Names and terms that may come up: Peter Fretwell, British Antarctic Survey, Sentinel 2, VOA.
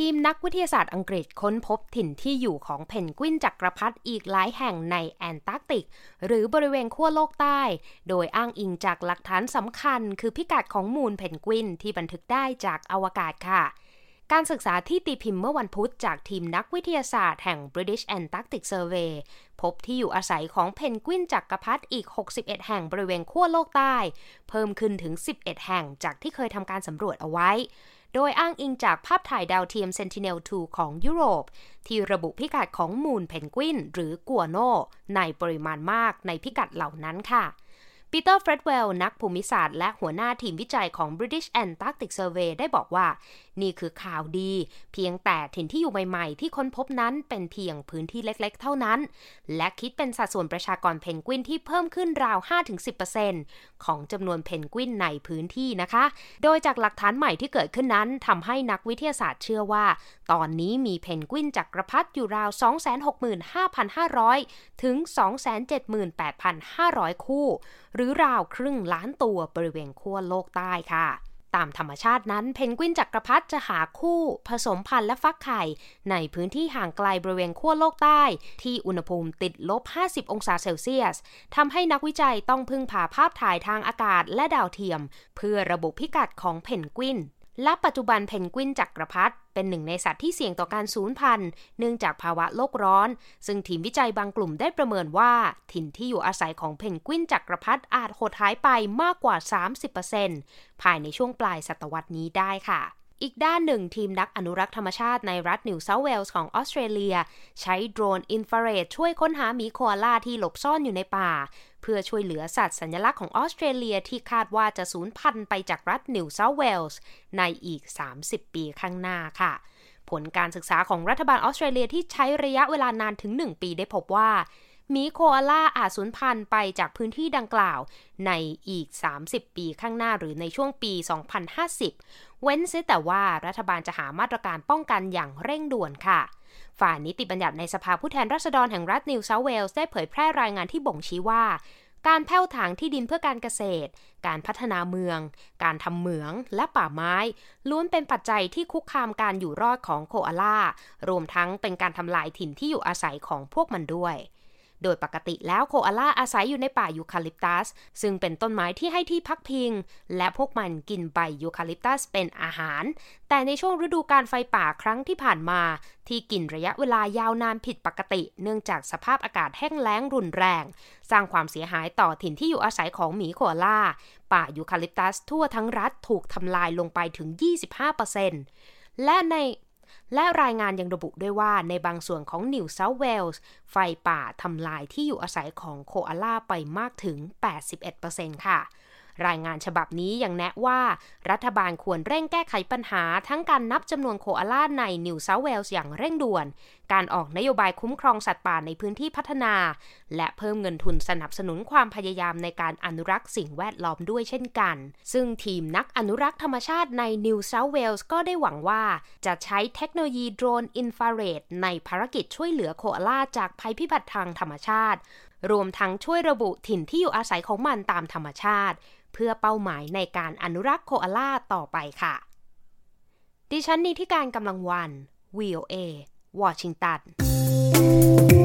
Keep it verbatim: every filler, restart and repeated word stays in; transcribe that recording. ทีมนักวิทยาศาสตร์อังกฤษค้นพบถิ่นที่อยู่ของเพนกวินจักรพรรดิอีกหลายแห่งในแอนตาร์กติกหรือบริเวณขั้วโลกใต้โดยอ้างอิงจากหลักฐานสำคัญคือพิกัดของมูลเพนกวินที่บันทึกได้จากอวกาศค่ะการศึกษาที่ตีพิมพ์เมื่อวันพุธจากทีมนักวิทยาศาสตร์แห่ง British Antarctic Survey พบที่อยู่อาศัยของเพนกวินจักรพรรดิอีกหกสิบเอ็ดแห่งบริเวณขั้วโลกใต้เพิ่มขึ้นถึงสิบเอ็ดแห่งจากที่เคยทำการสำรวจเอาไว้โดยอ้างอิงจากภาพถ่ายดาวเทียม Sentinel ทู ของยุโรปที่ระบุพิกัดของมูลเพนกวินหรือกัวโนในปริมาณมากในพิกัดเหล่านั้นค่ะปีเตอร์เฟรดเวลนักภูมิศาสตร์และหัวหน้าทีมวิจัยของ British Antarctic Survey ได้บอกว่านี่คือข่าวดีเพียงแต่ถิ่นที่อยู่ใหม่ๆที่ค้นพบนั้นเป็นเพียงพื้นที่เล็กๆเท่านั้นและคิดเป็นสัดส่วนประชากรเพนกวินที่เพิ่มขึ้นราว ห้าถึงสิบเปอร์เซ็นต์ ของจำนวนเพนกวินในพื้นที่นะคะโดยจากหลักฐานใหม่ที่เกิดขึ้นนั้นทำให้นักวิทยาศาสตร์เชื่อว่าตอนนี้มีเพนกวินจักรพรรดิอยู่ราว สองแสนหกหมื่นห้าพันห้าร้อย ถึง สองแสนเจ็ดหมื่นแปดพันห้าร้อย คู่หรือราวครึ่งล้านตัวบริเวณขั้วโลกใต้ค่ะตามธรรมชาตินั้นเพนกวินจักรพรรดิจะหาคู่ผสมพันธุ์และฟักไข่ในพื้นที่ห่างไกลบริเวณขั้วโลกใต้ที่อุณหภูมิติดลบห้าสิบองศาเซลเซียสทำให้นักวิจัยต้องพึ่งพาภาพถ่ายทางอากาศและดาวเทียมเพื่อระบุพิกัดของเพนกวินและปัจจุบันเพนกวินจักรพรรดิเป็นหนึ่งในสัตว์ที่เสี่ยงต่อการสูญพันธุ์เนื่องจากภาวะโลกร้อนซึ่งทีมวิจัยบางกลุ่มได้ประเมินว่าถิ่นที่อยู่อาศัยของเพนกวินจักรพรรดิอาจหดหายไปมากกว่า สามสิบเปอร์เซ็นต์ ภายในช่วงปลายศตวรรษนี้ได้ค่ะอีกด้านหนึ่งทีมนักอนุรักษ์ธรรมชาติในรัฐนิวเซาท์เวลส์ของออสเตรเลียใช้โดรนอินฟราเรดช่วยค้นหาหมีโคอาล่าที่หลบซ่อนอยู่ในป่าเพื่อช่วยเหลือสัตว์สัญลักษณ์ของออสเตรเลียที่คาดว่าจะสูญพันธุ์ไปจากรัฐนิวเซาท์เวลส์ในอีกสามสิบปีข้างหน้าค่ะผลการศึกษาของรัฐบาลออสเตรเลียที่ใช้ระยะเวลานานถึงหนึ่งปีได้พบว่าหมีโคอาล่าอาจสูญพันธุ์ไปจากพื้นที่ดังกล่าวในอีกสามสิบปีข้างหน้าหรือในช่วงปีสองพันห้าสิบเว้นเสียแต่ว่ารัฐบาลจะหามาตรการป้องกันอย่างเร่งด่วนค่ะฝ่ายนิติบัญญัติในสภาผู้แทนราษฎรแห่งรัฐนิวเซาท์เวลส์ได้เผยแพร่รายงานที่บ่งชี้ว่าการแผ่วถางที่ดินเพื่อการเกษตรการพัฒนาเมืองการทำเหมืองและป่าไม้ล้วนเป็นปัจจัยที่คุกคามการอยู่รอดของโคอาล่ารวมทั้งเป็นการทำลายถิ่นที่อยู่อาศัยของพวกมันด้วยโดยปกติแล้วโคอาล่าอาศัยอยู่ในป่ายูคาลิปตัสซึ่งเป็นต้นไม้ที่ให้ที่พักพิงและพวกมันกินใบยูคาลิปตัสเป็นอาหารแต่ในช่วงฤดูกาลไฟป่าครั้งที่ผ่านมาที่กินระยะเวลายาวนานผิดปกติเนื่องจากสภาพอากาศแห้งแล้งรุนแรงสร้างความเสียหายต่อถิ่นที่อยู่อาศัยของหมีโคอาล่าป่ายูคาลิปตัสทั่วทั้งรัฐถูกทำลายลงไปถึง ยี่สิบห้าเปอร์เซ็นต์ และในและรายงานยังระบุด้วยว่าในบางส่วนของนิวเซาท์เวลส์ไฟป่าทำลายที่อยู่อาศัยของโคอาล่าไปมากถึง แปดสิบเอ็ดเปอร์เซ็นต์ ค่ะรายงานฉบับนี้ยังแนะว่ารัฐบาลควรเร่งแก้ไขปัญหาทั้งการนับจำนวนโคอาล่าในนิวเซาท์เวลส์อย่างเร่งด่วนการออกนโยบายคุ้มครองสัตว์ป่าในพื้นที่พัฒนาและเพิ่มเงินทุนสนับสนุนความพยายามในการอนุรักษ์สิ่งแวดล้อมด้วยเช่นกันซึ่งทีมนักอนุรักษ์ธรรมชาติในนิวเซาท์เวลส์ก็ได้หวังว่าจะใช้เทคโนโลยีโดรนอินฟราเรดในภารกิจช่วยเหลือโคอาล่าจากภัยพิบัติทางธรรมชาติรวมทั้งช่วยระบุถิ่นที่อยู่อาศัยของมันตามธรรมชาติเพื่อเป้าหมายในการอนุรักษ์โคอาล่าต่อไปค่ะดิฉันนิธิการกำลังวัน วี โอ เอ วอชิงตัน